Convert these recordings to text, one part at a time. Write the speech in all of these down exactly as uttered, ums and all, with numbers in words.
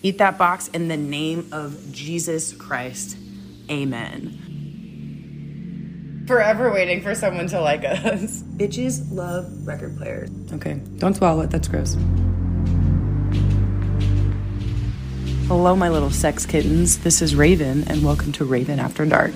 Eat that box in the name of Jesus Christ. Amen. Forever waiting for someone to like us. Bitches love record players. Okay, don't swallow it. That's gross. Hello, my little sex kittens. This is Raven, and welcome to Raven After Dark.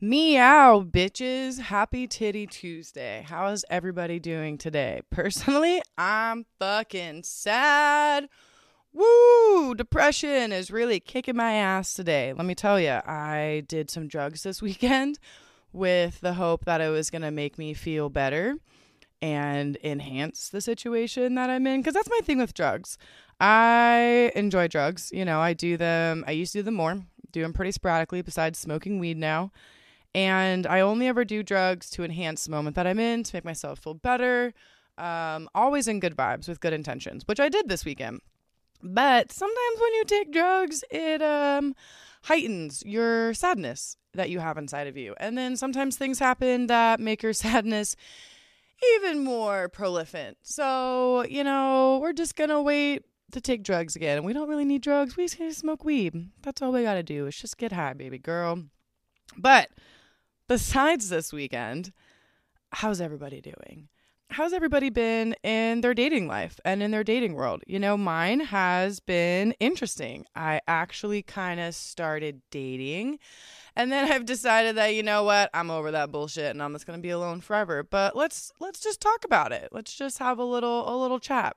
Meow, bitches. Happy Titty Tuesday. How is everybody doing today? Personally, I'm fucking sad. Woo! Depression is really kicking my ass today. Let me tell you, I did some drugs this weekend with the hope that it was going to make me feel better and enhance the situation that I'm in. Because that's my thing with drugs. I enjoy drugs. You know, I do them. I used to do them more. Do them pretty sporadically besides smoking weed now. And I only ever do drugs to enhance the moment that I'm in, to make myself feel better, um, always in good vibes with good intentions, which I did this weekend. But sometimes when you take drugs, it um, heightens your sadness that you have inside of you. And then sometimes things happen that make your sadness even more prolific. So, you know, we're just going to wait to take drugs again. And we don't really need drugs. We just need to smoke weed. That's all we got to do is just get high, baby girl. But besides this weekend, how's everybody doing? How's everybody been in their dating life and in their dating world? You know, mine has been interesting. I actually kind of started dating, and then I've decided that, you know what, I'm over that bullshit and I'm just going to be alone forever. But let's let's just talk about it. Let's just have a little a little chat.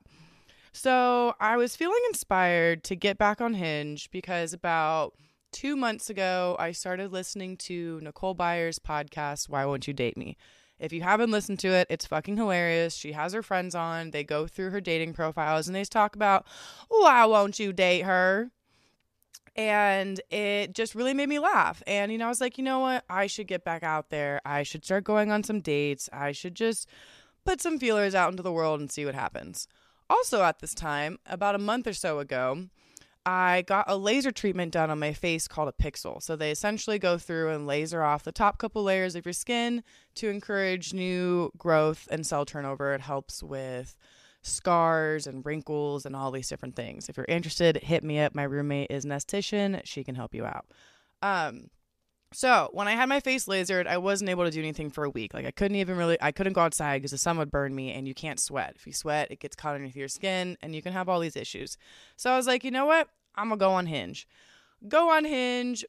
So I was feeling inspired to get back on Hinge because about two months ago, I started listening to Nicole Byer's podcast, Why Won't You Date Me? If you haven't listened to it, it's fucking hilarious. She has her friends on. They go through her dating profiles and they talk about why won't you date her? And it just really made me laugh. And, you know, I was like, you know what? I should get back out there. I should start going on some dates. I should just put some feelers out into the world and see what happens. Also at this time, about a month or so ago, I got a laser treatment done on my face called a pixel. So they essentially go through and laser off the top couple layers of your skin to encourage new growth and cell turnover. It helps with scars and wrinkles and all these different things. If you're interested, hit me up. My roommate is an esthetician. She can help you out. Um, so when I had my face lasered, I wasn't able to do anything for a week. Like I couldn't even really, I couldn't go outside because the sun would burn me and you can't sweat. If you sweat, it gets caught underneath your skin and you can have all these issues. So I was like, you know what? I'm going to go on Hinge. Go on Hinge,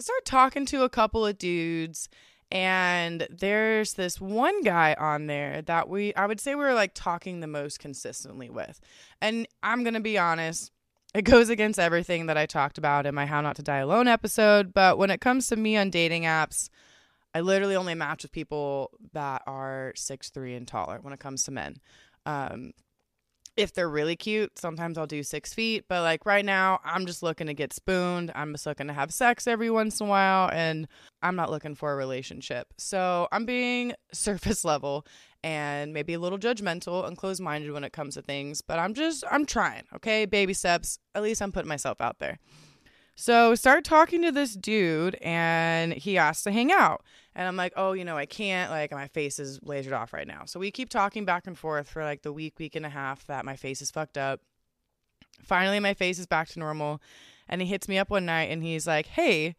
start talking to a couple of dudes, and there's this one guy on there that we, I would say we were like talking the most consistently with. And I'm going to be honest, it goes against everything that I talked about in my How Not to Die Alone episode, but when it comes to me on dating apps, I literally only match with people that are six three and taller when it comes to men. Um If they're really cute, sometimes I'll do six feet. But like right now, I'm just looking to get spooned. I'm just looking to have sex every once in a while. And I'm not looking for a relationship. So I'm being surface level and maybe a little judgmental and closed-minded when it comes to things. But I'm just, I'm trying, okay? Baby steps. At least I'm putting myself out there. So start talking to this dude and he asks to hang out. And I'm like, oh, you know, I can't, like my face is lasered off right now. So we keep talking back and forth for like the week, week and a half that my face is fucked up. Finally, my face is back to normal. And he hits me up one night and he's like, hey,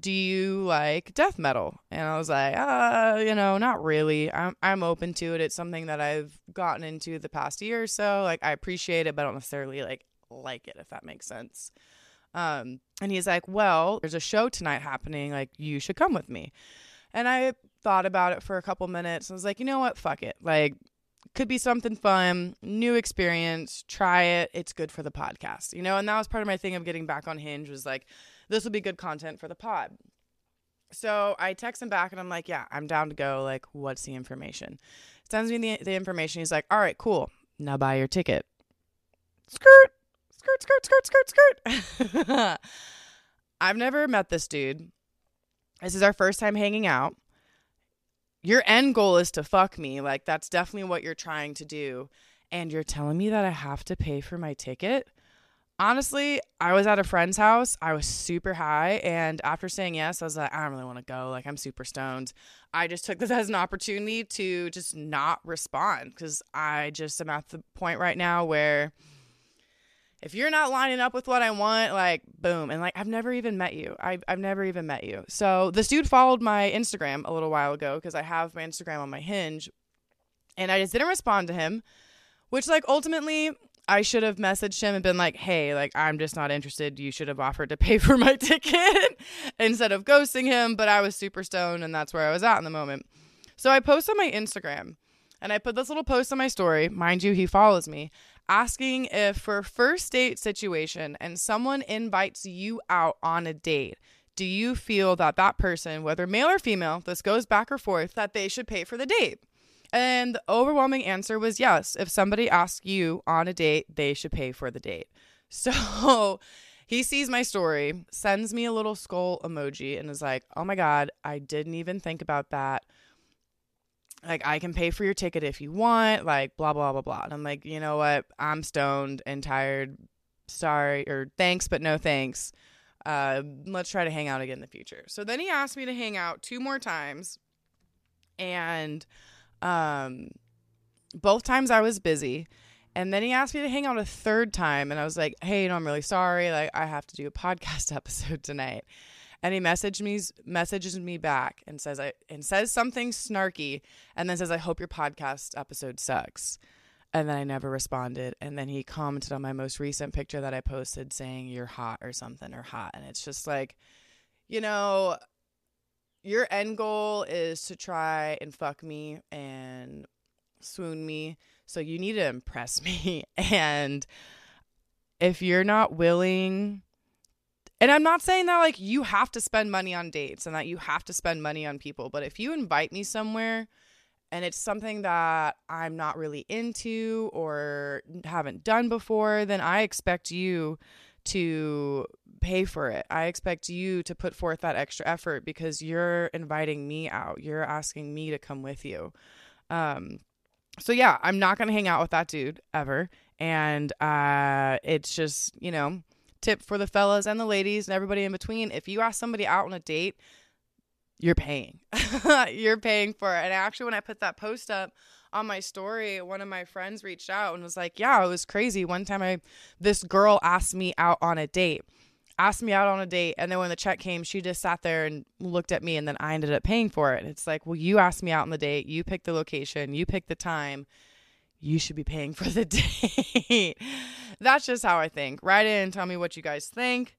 do you like death metal? And I was like, uh, you know, not really. I'm, I'm open to it. It's something that I've gotten into the past year or so. Like I appreciate it, but I don't necessarily like like it, if that makes sense. Um, and he's like, well, there's a show tonight happening. Like, you should come with me. And I thought about it for a couple minutes. I was like, you know what? Fuck it. Like, could be something fun, new experience. Try it. It's good for the podcast, you know? And that was part of my thing of getting back on Hinge was like, this will be good content for the pod. So I text him back and I'm like, yeah, I'm down to go. Like, what's the information? Sends me the, the information. He's like, all right, cool. Now buy your ticket. Skirt. Skirt, skirt, skirt, skirt, skirt. I've never met this dude. This is our first time hanging out. Your end goal is to fuck me. Like, that's definitely what you're trying to do. And you're telling me that I have to pay for my ticket? Honestly, I was at a friend's house. I was super high. And after saying yes, I was like, I don't really want to go. Like, I'm super stoned. I just took this as an opportunity to just not respond, because I just am at the point right now where if you're not lining up with what I want, like, boom. And, like, I've never even met you. I've, I've never even met you. So this dude followed my Instagram a little while ago, because I have my Instagram on my Hinge. And I just didn't respond to him, which, like, ultimately – I should have messaged him and been like, hey, like, I'm just not interested. You should have offered to pay for my ticket instead of ghosting him. But I was super stoned, and that's where I was at in the moment. So I post on my Instagram, and I put this little post on my story. Mind you, he follows me, asking if for a first date situation and someone invites you out on a date, do you feel that that person, whether male or female, this goes back or forth, that they should pay for the date? And the overwhelming answer was yes. If somebody asks you on a date, they should pay for the date. So he sees my story, sends me a little skull emoji, and is like, oh my God, I didn't even think about that. Like, I can pay for your ticket if you want, like, blah, blah, blah, blah. And I'm like, you know what? I'm stoned and tired. Sorry, or thanks, but no thanks. Uh, let's try to hang out again in the future. So then he asked me to hang out two more times, and Um, both times I was busy. And then he asked me to hang out a third time. And I was like, hey, you know, I'm really sorry. Like, I have to do a podcast episode tonight. And he messaged me, messages me back and says, I, and says something snarky. And then says, I hope your podcast episode sucks. And then I never responded. And then he commented on my most recent picture that I posted saying you're hot or something or hot. And it's just like, you know, your end goal is to try and fuck me and swoon me. So you need to impress me. And if you're not willing, and I'm not saying that like you have to spend money on dates and that you have to spend money on people, but if you invite me somewhere and it's something that I'm not really into or haven't done before, then I expect you to pay for it. I expect you to put forth that extra effort because you're inviting me out. You're asking me to come with you. Um, so yeah, I'm not going to hang out with that dude ever. And uh, it's just, you know, tip for the fellas and the ladies and everybody in between. If you ask somebody out on a date, you're paying. You're paying for it. And actually, when I put that post up on my story, one of my friends reached out and was like, yeah, it was crazy. One time I, this girl asked me out on a date, asked me out on a date. And then when the check came, she just sat there and looked at me, and then I ended up paying for it. It's like, well, you asked me out on the date. You picked the location. You picked the time. You should be paying for the date. That's just how I think. Write in, tell me what you guys think.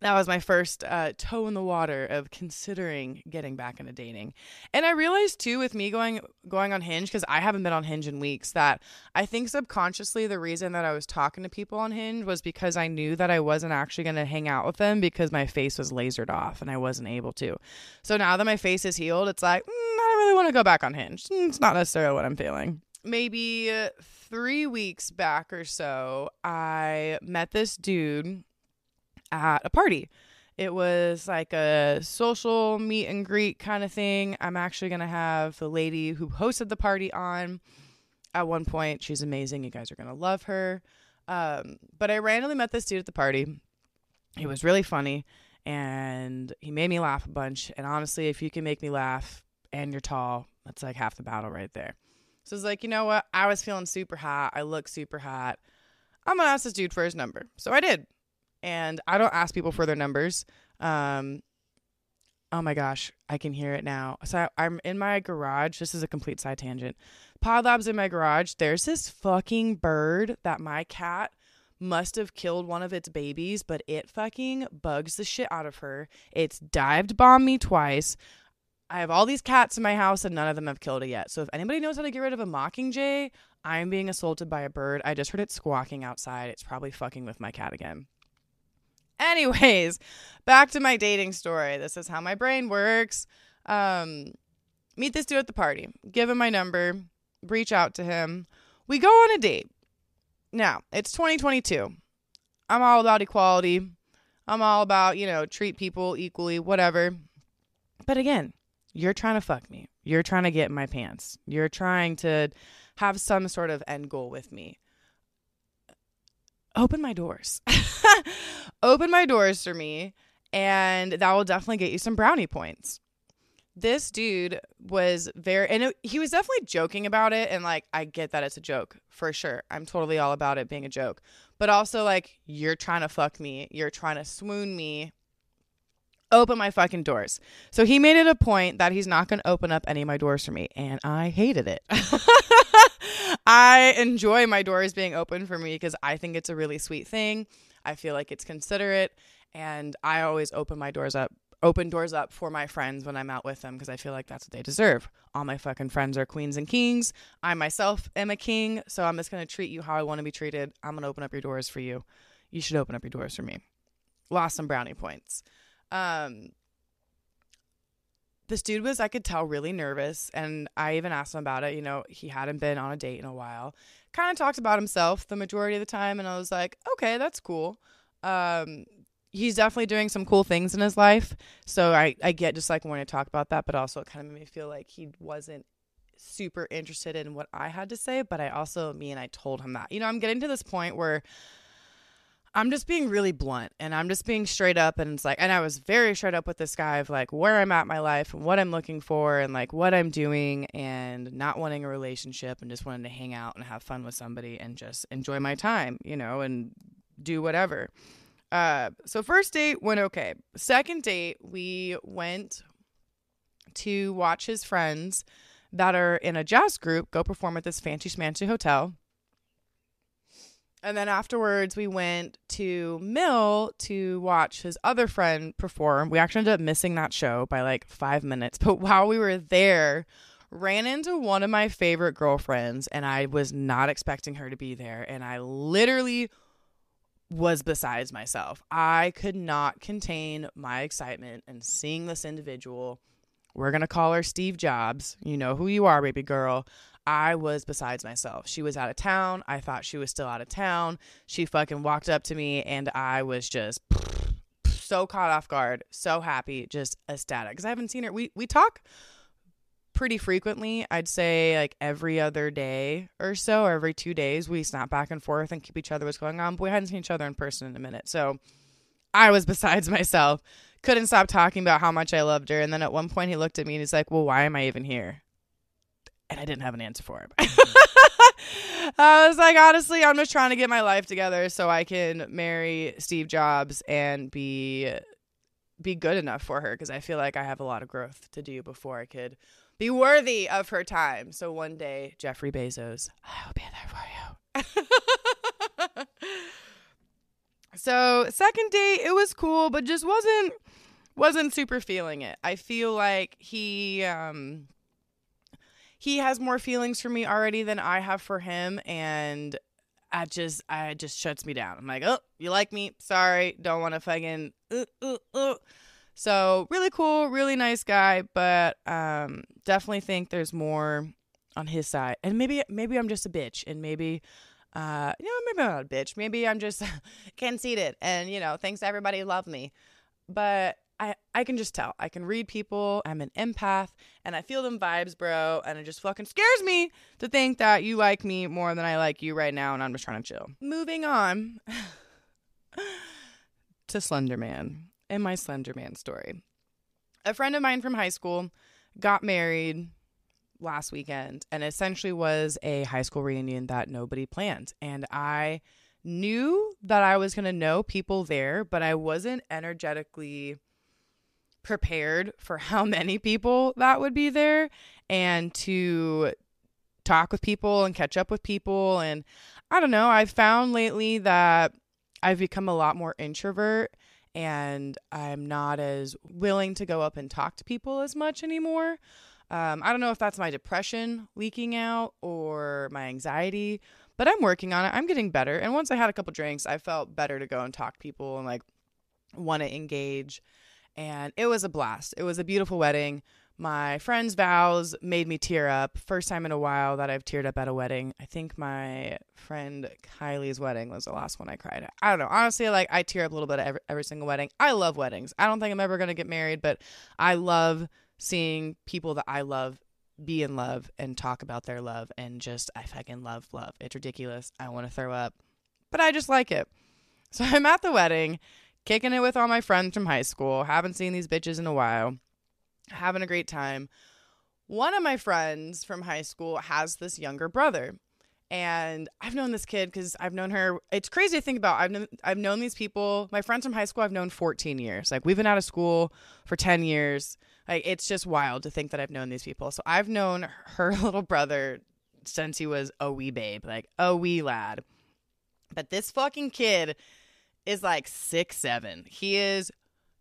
That was my first uh, toe in the water of considering getting back into dating. And I realized, too, with me going going on Hinge, because I haven't been on Hinge in weeks, that I think subconsciously the reason that I was talking to people on Hinge was because I knew that I wasn't actually going to hang out with them because my face was lasered off and I wasn't able to. So now that my face is healed, it's like, mm, I don't really want to go back on Hinge. It's not necessarily what I'm feeling. Maybe three weeks back or so, I met this dude at a party. It was like a social meet and greet kind of thing. I'm actually going to have the lady who hosted the party on at one point. She's amazing. You guys are going to love her. Um, but I randomly met this dude at the party. He was really funny, and he made me laugh a bunch. And honestly, if you can make me laugh and you're tall, that's like half the battle right there. So it's like, you know what? I was feeling super hot. I look super hot. I'm going to ask this dude for his number. So I did. And I don't ask people for their numbers. Um, oh my gosh, I can hear it now. So I, I'm in my garage. This is a complete side tangent. Pod Lab's in my garage. There's this fucking bird that my cat must have killed one of its babies, but it fucking bugs the shit out of her. It's dived bombed me twice. I have all these cats in my house and none of them have killed it yet. So if anybody knows how to get rid of a mockingjay, I'm being assaulted by a bird. I just heard it squawking outside. It's probably fucking with my cat again. Anyways, back to my dating story. This is how my brain works. Um, meet this dude at the party. Give him my number. Reach out to him. We go on a date. Now, it's twenty twenty-two. I'm all about equality. I'm all about, you know, treat people equally, whatever. But again, you're trying to fuck me. You're trying to get in my pants. You're trying to have some sort of end goal with me. open my doors. Open my doors for me, and that will definitely get you some brownie points. This dude was very, and it, he was definitely joking about it. And like, I get that it's a joke for sure. I'm totally all about it being a joke, but also like, you're trying to fuck me. You're trying to swoon me. Open my fucking doors. So he made it a point that he's not going to open up any of my doors for me. And I hated it. I enjoy my doors being open for me because I think it's a really sweet thing. I feel like it's considerate. And I always open my doors up. Open doors up for my friends when I'm out with them because I feel like that's what they deserve. All my fucking friends are queens and kings. I myself am a king, so I'm just going to treat you how I want to be treated. I'm going to open up your doors for you. You should open up your doors for me. Lost some brownie points. Um, this dude was, I could tell, really nervous, and I even asked him about it. You know, he hadn't been on a date in a while. Kind of talked about himself the majority of the time, and I was like, okay, that's cool. Um... He's definitely doing some cool things in his life. So I, I get just like wanting to talk about that, but also it kind of made me feel like he wasn't super interested in what I had to say. But I also, me and I told him that, you know, I'm getting to this point where I'm just being really blunt and I'm just being straight up. And it's like, and I was very straight up with this guy of like where I'm at in my life and what I'm looking for and like what I'm doing and not wanting a relationship and just wanting to hang out and have fun with somebody and just enjoy my time, you know, and do whatever. Uh, so first date went okay. Second date, we went to watch his friends that are in a jazz group go perform at this fancy schmancy hotel. And then afterwards, we went to Mill to watch his other friend perform. We actually ended up missing that show by like five minutes. But while we were there, ran into one of my favorite girlfriends, and I was not expecting her to be there. And I literally was besides myself. I could not contain my excitement and seeing this individual. We're going to call her Steve Jobs. You know who you are, baby girl. I was besides myself. She was out of town. I thought she was still out of town. She fucking walked up to me and I was just so caught off guard, so happy, just ecstatic because I haven't seen her. We, we talk pretty frequently. I'd say like every other day or so, or every two days, we snap back and forth and keep each other what's going on. But we hadn't seen each other in person in a minute. So I was besides myself. Couldn't stop talking about how much I loved her. And then at one point he looked at me and he's like, well, why am I even here? And I didn't have an answer for him. I was like, honestly, I'm just trying to get my life together so I can marry Steve Jobs and be, be good enough for her. Cause I feel like I have a lot of growth to do before I could be worthy of her time. So one day, Jeffrey Bezos, I'll be there for you. So second date, it was cool, but just wasn't wasn't super feeling it. I feel like he um, he has more feelings for me already than I have for him, and I just I just shuts me down. I'm like, oh, you like me? Sorry, don't want to fucking. Uh, uh, uh. So really cool, really nice guy, but um, definitely think there's more on his side. And maybe maybe I'm just a bitch, and maybe uh, you know maybe I'm not a bitch. Maybe I'm just conceited, and you know thinks everybody loved me. But I I can just tell. I can read people. I'm an empath, and I feel them vibes, bro. And it just fucking scares me to think that you like me more than I like you right now, and I'm just trying to chill. Moving on to Slender Man. In my Slender Man story. A friend of mine from high school got married last weekend and essentially was a high school reunion that nobody planned. And I knew that I was going to know people there, but I wasn't energetically prepared for how many people that would be there and to talk with people and catch up with people. And I don't know, I've found lately that I've become a lot more introvert. And I'm not as willing to go up and talk to people as much anymore. Um, I don't know if that's my depression leaking out or my anxiety, but I'm working on it. I'm getting better. And once I had a couple drinks, I felt better to go and talk to people and like want to engage. And it was a blast. It was a beautiful wedding. My friend's vows made me tear up. First time in a while that I've teared up at a wedding. I think my friend Kylie's wedding was the last one I cried at. I don't know. Honestly, like I tear up a little bit at every, every single wedding. I love weddings. I don't think I'm ever going to get married, but I love seeing people that I love be in love and talk about their love and just I fucking love love. It's ridiculous. I want to throw up. but I just like it. So I'm at the wedding, kicking it with all my friends from high school. Haven't seen these bitches in a while. Having a great time. One of my friends from high school has this younger brother. And I've known this kid because I've known her. It's crazy to think about. I've known, I've known these people. My friends from high school I've known fourteen years. Like, we've been out of school for ten years. Like, it's just wild to think that I've known these people. So I've known her little brother since he was a wee babe, like a wee lad. But this fucking kid is like six seven. He is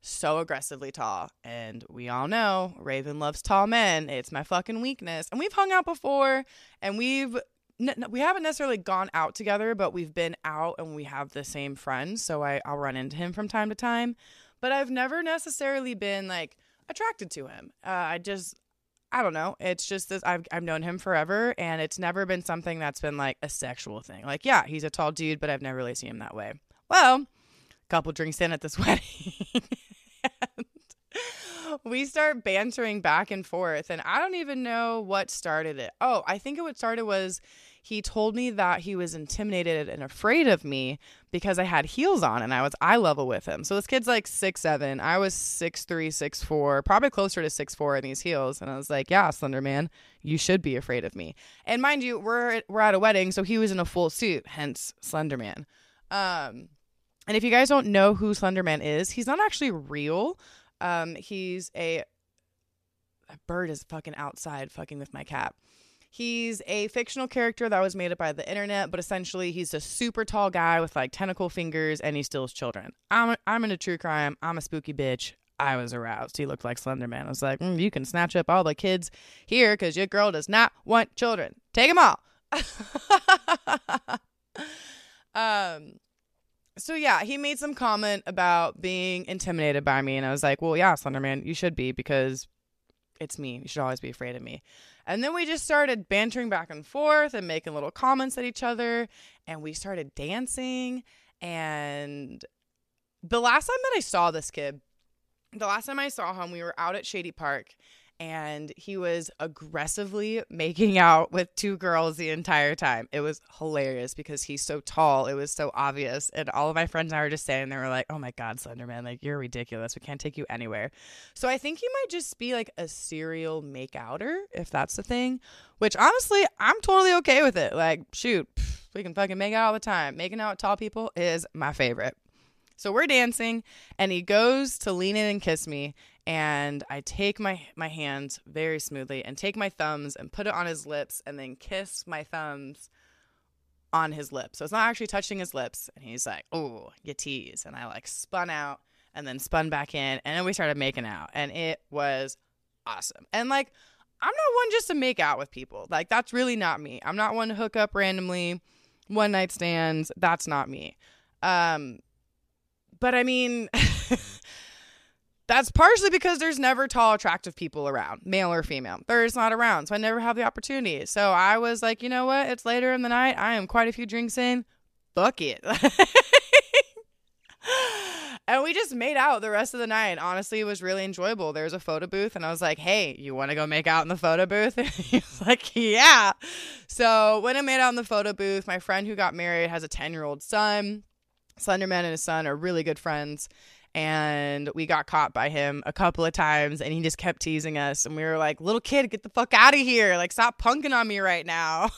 so aggressively tall. And we all know Raven loves tall men. It's my fucking weakness. And we've hung out before, and we've No, no, we haven't necessarily gone out together, but we've been out and we have the same friends. So I, I'll run into him from time to time. But I've never necessarily been, like, attracted to him. Uh, I just, I don't know. It's just this, I've, I've known him forever, and it's never been something that's been, like, a sexual thing. Like, yeah, he's a tall dude, but I've never really seen him that way. Well, a couple drinks in at this wedding. We start bantering back and forth, and I don't even know what started it. Oh, I think what started was he told me that he was intimidated and afraid of me because I had heels on and I was eye level with him. So this kid's like six seven. I was six three, six four, probably closer to six four in these heels. And I was like, yeah, Slender Man, you should be afraid of me. And mind you, we're, we're at a wedding, so he was in a full suit, hence Slender Man. Um, and if you guys don't know who Slender Man is, he's not actually real. Um, he's a, a bird is fucking outside fucking with my cat. He's a fictional character that was made up by the internet, but essentially he's a super tall guy with like tentacle fingers, and he steals children. I'm, a, I'm into true crime. I'm a spooky bitch. I was aroused. He looked like Slender Man. I was like, mm, you can snatch up all the kids here, 'cause your girl does not want children. Take them all. um, So, yeah, he made some comment about being intimidated by me. And I was like, well, yeah, Slender Man, you should be, because it's me. You should always be afraid of me. And then we just started bantering back and forth and making little comments at each other. And we started dancing. And the last time that I saw this kid, the last time I saw him, we were out at Shady Park. And he was aggressively making out with two girls the entire time. It was hilarious because he's so tall. It was so obvious. And all of my friends and I were just saying, they were like, oh my God, Slender Man, like, you're ridiculous. We can't take you anywhere. So I think he might just be like a serial make-outer, if that's the thing, which honestly, I'm totally okay with it. Like, shoot, we can fucking make out all the time. Making out with tall people is my favorite. So we're dancing, and he goes to lean in and kiss me. And I take my, my hands very smoothly and take my thumbs and put it on his lips, and then kiss my thumbs on his lips. So it's not actually touching his lips. And he's like, oh, you tease. And I like spun out and then spun back in. And then we started making out, and it was awesome. And like, I'm not one just to make out with people. Like, that's really not me. I'm not one to hook up randomly, one night stands. That's not me. Um, but I mean... That's partially because there's never tall, attractive people around, male or female. They're just not around, so I never have the opportunity. So I was like, you know what? It's later in the night. I am quite a few drinks in. Fuck it. And we just made out the rest of the night. Honestly, it was really enjoyable. There was a photo booth, and I was like, hey, you want to go make out in the photo booth? And he was like, yeah. So when I made out in the photo booth, my friend who got married has a ten-year-old son. Slender Man and his son are really good friends. And we got caught by him a couple of times, and he just kept teasing us. And we were like, little kid, get the fuck out of here. Like, stop punking on me right now.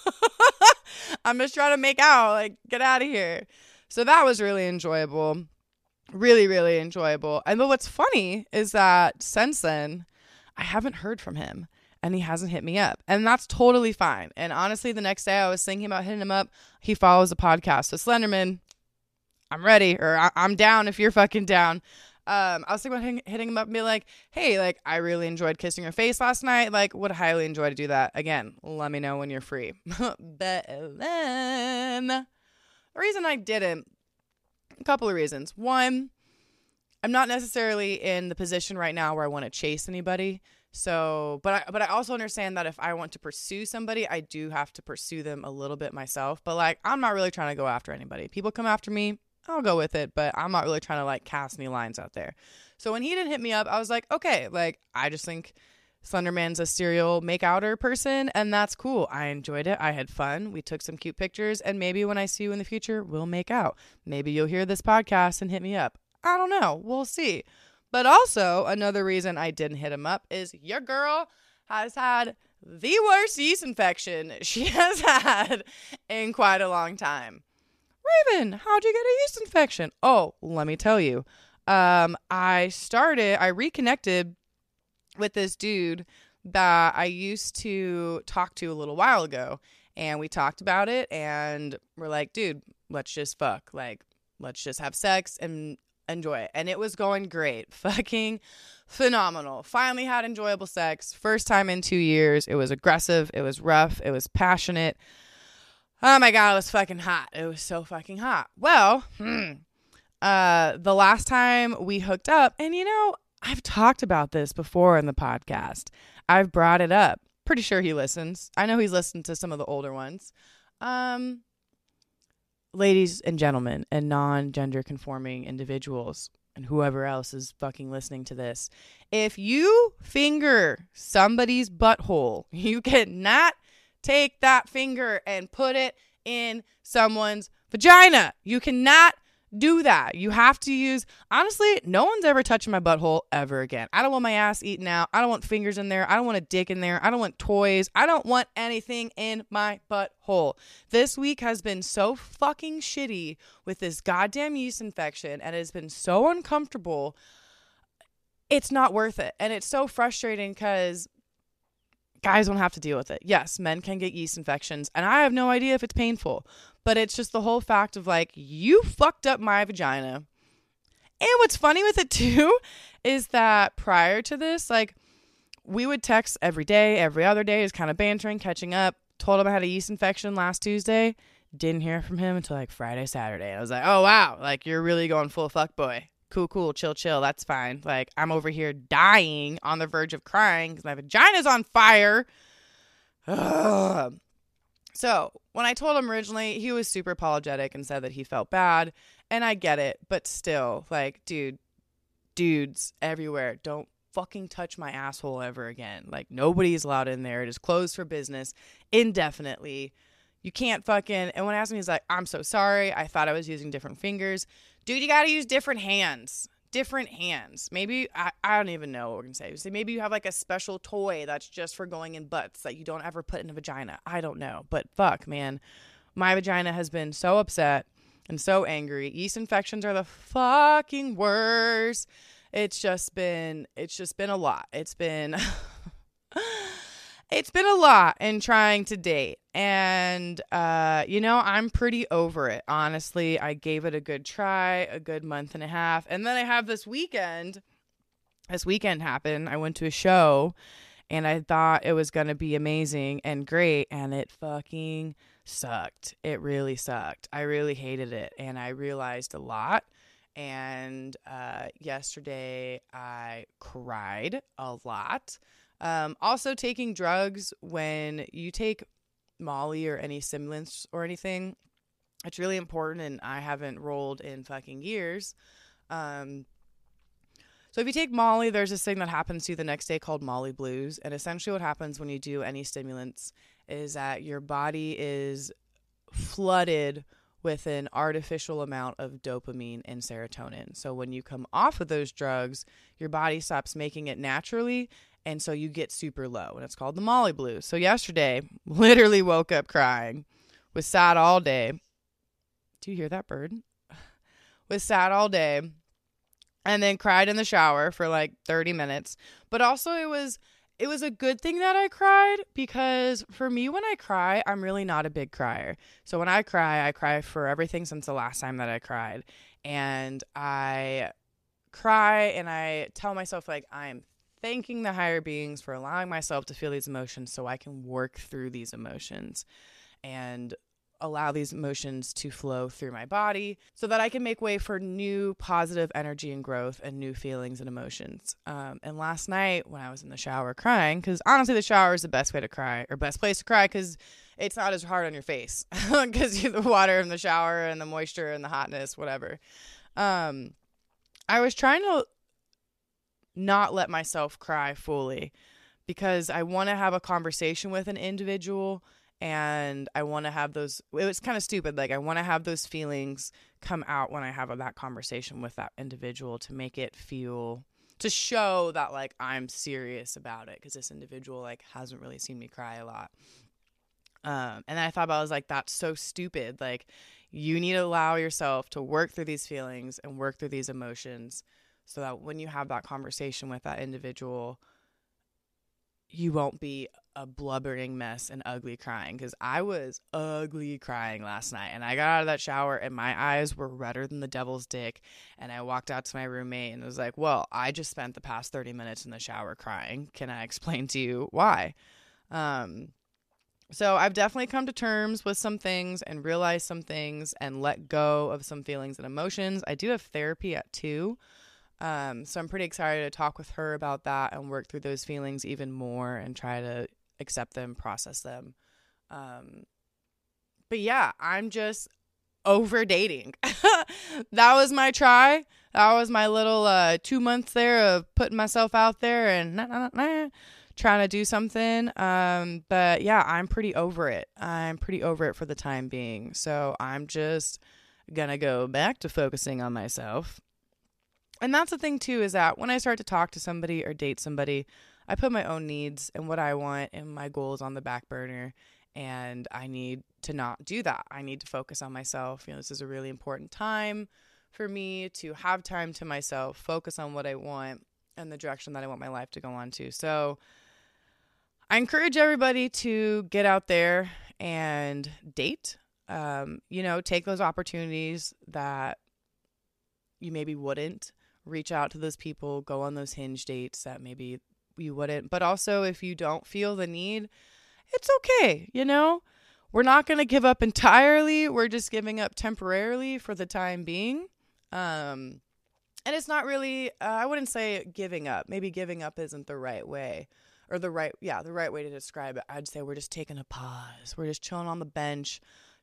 I'm just trying to make out. Like, get out of here. So that was really enjoyable. Really, really enjoyable. And but what's funny is that since then, I haven't heard from him, and he hasn't hit me up. And that's totally fine. And honestly, the next day I was thinking about hitting him up. He follows the podcast. So Slenderman, I'm ready, or I- I'm down if you're fucking down. Um, I was thinking about hitting, hitting him up and be like, hey, like, I really enjoyed kissing your face last night. Like, would highly enjoy to do that again. Let me know when you're free. But then the reason I didn't, a couple of reasons. One, I'm not necessarily in the position right now where I want to chase anybody. So, but I, but I also understand that if I want to pursue somebody, I do have to pursue them a little bit myself. But like, I'm not really trying to go after anybody. People come after me, I'll go with it, but I'm not really trying to like cast any lines out there. So when he didn't hit me up, I was like, okay, like I just think Slender Man's a serial make-outer person, and that's cool. I enjoyed it. I had fun. We took some cute pictures, and maybe when I see you in the future, we'll make out. Maybe you'll hear this podcast and hit me up. I don't know. We'll see. But also, another reason I didn't hit him up is your girl has had the worst yeast infection she has had in quite a long time. Raven, how'd you get a yeast infection? Oh, let me tell you. Um, I started, I reconnected with this dude that I used to talk to a little while ago, and we talked about it, and we're like, dude, let's just fuck. Like, let's just have sex and enjoy it. And it was going great. Fucking phenomenal. Finally had enjoyable sex. First time in two years. It was aggressive. It was rough. It was passionate. Oh my God, it was fucking hot. It was so fucking hot. Well, hmm, uh, the last time we hooked up, and you know, I've talked about this before in the podcast. I've brought it up. Pretty sure he listens. I know he's listened to some of the older ones. Um, ladies and gentlemen and non-gender conforming individuals and whoever else is fucking listening to this, if you finger somebody's butthole, you cannot take that finger and put it in someone's vagina. You cannot do that. You have to use, honestly, no one's ever touching my butthole ever again. I don't want my ass eaten out. I don't want fingers in there. I don't want a dick in there. I don't want toys. I don't want anything in my butthole. This week has been so fucking shitty with this goddamn yeast infection, and it has been so uncomfortable. It's not worth it. And it's so frustrating because guys don't have to deal with it. Yes, men can get yeast infections, and I have no idea if it's painful, but it's just the whole fact of like, you fucked up my vagina. And what's funny with it too is that prior to this, like, we would text every day, every other day, just kind of bantering, catching up. Told him I had a yeast infection last Tuesday. Didn't hear from him until like Friday, Saturday. I was like, oh wow, like, you're really going full fuck boy. Cool, cool, chill, chill. That's fine. Like, I'm over here dying on the verge of crying because my vagina's on fire. Ugh. So when I told him originally, he was super apologetic and said that he felt bad. And I get it. But still, like, dude, dudes everywhere, don't fucking touch my asshole ever again. Like, nobody's allowed in there. It is closed for business indefinitely. You can't fucking. And when I asked him, he's like, I'm so sorry. I thought I was using different fingers. Dude, you got to use different hands, different hands. Maybe, I, I don't even know what we're going to say. Maybe you have like a special toy that's just for going in butts that you don't ever put in a vagina. I don't know. But fuck, man, my vagina has been so upset and so angry. Yeast infections are the fucking worst. It's just been, it's just been a lot. It's been, it's been a lot in trying to date. And, uh, you know, I'm pretty over it. Honestly, I gave it a good try, a good month and a half. And then I have this weekend, this weekend happened. I went to a show and I thought it was going to be amazing and great. And it fucking sucked. It really sucked. I really hated it. And I realized a lot. And, uh, yesterday I cried a lot. Um, also taking drugs, when you take Molly or any semblance or anything, it's really important, and I haven't rolled in fucking years. Um, so if you take Molly, there's this thing that happens to you the next day called Molly blues, and essentially what happens when you do any stimulants is that your body is flooded with an artificial amount of dopamine and serotonin. So when you come off of those drugs, your body stops making it naturally. And so you get super low, and it's called the Molly blues. So yesterday, literally woke up crying, was sad all day. Do you hear that bird? Was sad all day, and then cried in the shower for like thirty minutes. But also it was it was a good thing that I cried, because for me, when I cry, I'm really not a big crier. So when I cry, I cry for everything since the last time that I cried. And I cry and I tell myself, like, I'm thanking the higher beings for allowing myself to feel these emotions so I can work through these emotions and allow these emotions to flow through my body so that I can make way for new positive energy and growth and new feelings and emotions. Um, and last night when I was in the shower crying, because honestly the shower is the best way to cry, or best place to cry, because it's not as hard on your face because the water in the shower and the moisture and the hotness, whatever. Um, I was trying to not let myself cry fully, because I want to have a conversation with an individual, and I want to have those, it was kind of stupid, like I want to have those feelings come out when I have that conversation with that individual to make it feel, to show that like I'm serious about it, because this individual like hasn't really seen me cry a lot. Um, and I thought about, I was like, that's so stupid. Like, you need to allow yourself to work through these feelings and work through these emotions so that when you have that conversation with that individual, you won't be a blubbering mess and ugly crying. Because I was ugly crying last night, and I got out of that shower and my eyes were redder than the devil's dick. And I walked out to my roommate and was like, well, I just spent the past thirty minutes in the shower crying. Can I explain to you why? Um, So I've definitely come to terms with some things and realized some things and let go of some feelings and emotions. I do have therapy at two, um, so I'm pretty excited to talk with her about that and work through those feelings even more and try to accept them, process them. Um, but yeah, I'm just over dating. That was my try. That was my little uh, two months there of putting myself out there and nah, nah, nah, nah. trying to do something, um, but yeah, I'm pretty over it. I'm pretty over it for the time being, so I'm just gonna go back to focusing on myself. And that's the thing, too, is that when I start to talk to somebody or date somebody, I put my own needs and what I want and my goals on the back burner, and I need to not do that. I need to focus on myself. You know, this is a really important time for me to have time to myself, focus on what I want and the direction that I want my life to go on to. So I encourage everybody to get out there and date, um, you know, take those opportunities that you maybe wouldn't, reach out to those people, go on those Hinge dates that maybe you wouldn't. But also, if you don't feel the need, it's okay. You know, we're not going to give up entirely. We're just giving up temporarily for the time being. Um, and it's not really, uh, I wouldn't say giving up. Maybe giving up isn't the right way. Or the right, yeah, the right way to describe it. I'd say we're just taking a pause. We're just chilling on the bench,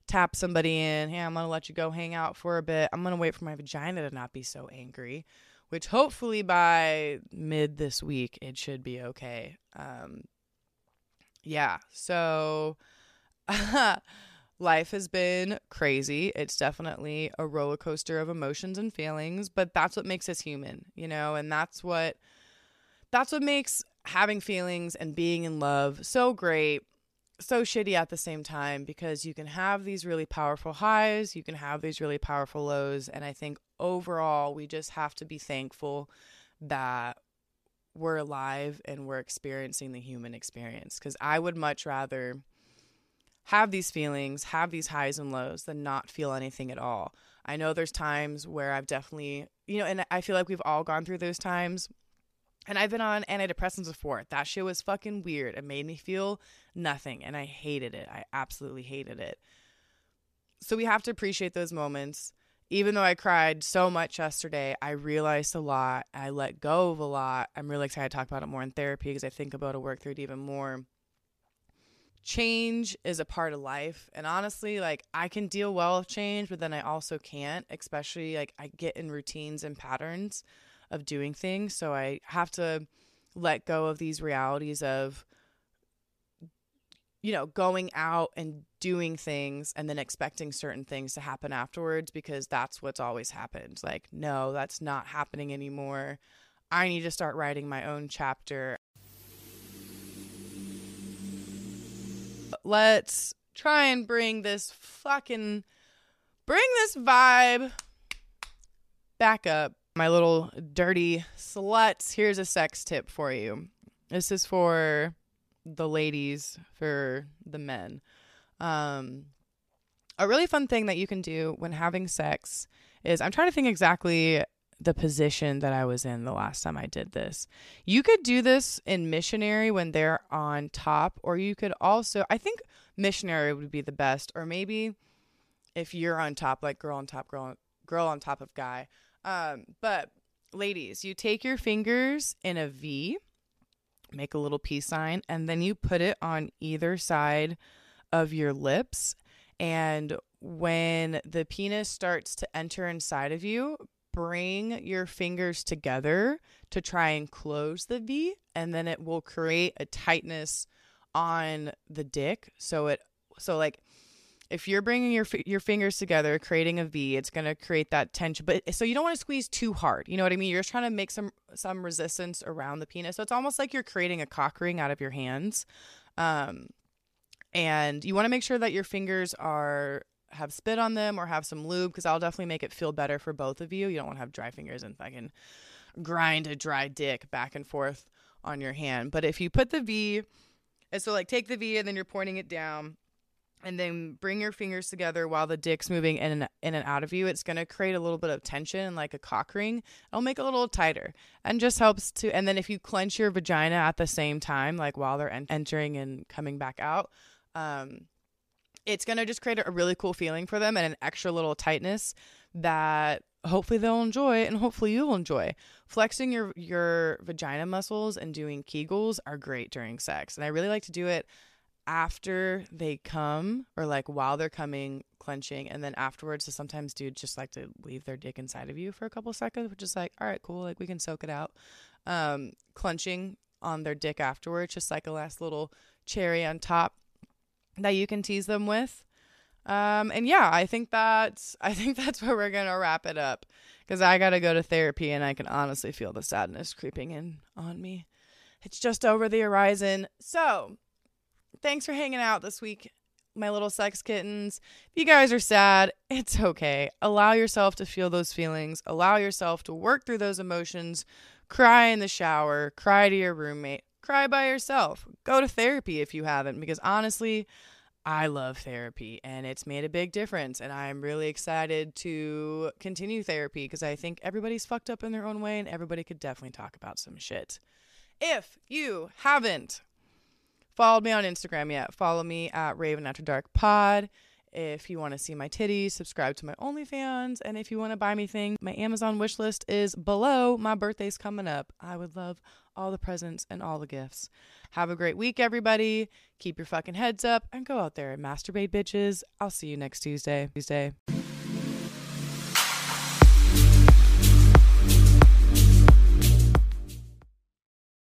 tap somebody in. Hey, I'm going to let you go hang out for a bit. I'm going to wait for my vagina to not be so angry, which hopefully by mid this week, it should be okay. Um, yeah, so life has been crazy. It's definitely a roller coaster of emotions and feelings, but that's what makes us human, you know, and that's what, that's what makes having feelings and being in love so great, so shitty at the same time, because you can have these really powerful highs, you can have these really powerful lows, and I think overall we just have to be thankful that we're alive and we're experiencing the human experience, because I would much rather have these feelings, have these highs and lows than not feel anything at all. I know there's times where I've definitely, you know, and I feel like we've all gone through those times. And I've been on antidepressants before. That shit was fucking weird. It made me feel nothing. And I hated it. I absolutely hated it. So we have to appreciate those moments. Even though I cried so much yesterday, I realized a lot. I let go of a lot. I'm really excited to talk about it more in therapy because I think about it, work through it even more. Change is a part of life. And honestly, like, I can deal well with change, but then I also can't. Especially, like, I get in routines and patterns of doing things. So I have to let go of these realities of, you know, going out and doing things and then expecting certain things to happen afterwards, because that's what's always happened. Like, no, that's not happening anymore. I need to start writing my own chapter. Let's try and bring this fucking, bring this vibe back up. My little dirty sluts, here's a sex tip for you. This is for the ladies, for the men. Um, a really fun thing that you can do when having sex is, I'm trying to think exactly the position that I was in the last time I did this. You could do this in missionary when they're on top, or you could also, I think missionary would be the best, or maybe if you're on top, like girl on top, girl on, girl on top of guy. Um, but ladies, you take your fingers in a V, make a little peace sign, and then you put it on either side of your lips. And when the penis starts to enter inside of you, bring your fingers together to try and close the V, and then it will create a tightness on the dick. So it, so like if you're bringing your your fingers together, creating a V, it's going to create that tension. But so you don't want to squeeze too hard. You know what I mean? You're just trying to make some, some resistance around the penis. So it's almost like you're creating a cock ring out of your hands. Um, and you want to make sure that your fingers are, have spit on them or have some lube, because I'll definitely make it feel better for both of you. You don't want to have dry fingers and fucking grind a dry dick back and forth on your hand. But if you put the V, and so like take the V and then you're pointing it down and then bring your fingers together while the dick's moving in and, in and out of you, it's going to create a little bit of tension, like a cock ring. It'll make it a little tighter and just helps to, and then if you clench your vagina at the same time, like while they're en- entering and coming back out, um, it's going to just create a really cool feeling for them and an extra little tightness that hopefully they'll enjoy and hopefully you'll enjoy. Flexing your, your vagina muscles and doing Kegels are great during sex. And I really like to do it after they come, or like while they're coming, clenching, and then afterwards. So sometimes dudes just like to leave their dick inside of you for a couple seconds, which is like, all right, cool. Like we can soak it out. Um, clenching on their dick afterwards, just like a last little cherry on top that you can tease them with. Um, and yeah, I think that's, I think that's where we're going to wrap it up, because I got to go to therapy and I can honestly feel the sadness creeping in on me. It's just over the horizon. So thanks for hanging out this week, my little sex kittens. If you guys are sad, it's okay. Allow yourself to feel those feelings. Allow yourself to work through those emotions. Cry in the shower. Cry to your roommate. Cry by yourself. Go to therapy if you haven't, because honestly, I love therapy and it's made a big difference. And I'm really excited to continue therapy, because I think everybody's fucked up in their own way and everybody could definitely talk about some shit. If you haven't followed me on Instagram yet, follow me at Raven After Dark Pod. If you want to see my titties, subscribe to my OnlyFans. And if you want to buy me things, my Amazon wish list is below. My birthday's coming up. I would love all the presents and all the gifts. Have a great week, everybody. Keep your fucking heads up and go out there and masturbate, bitches. I'll see you next Tuesday. Tuesday.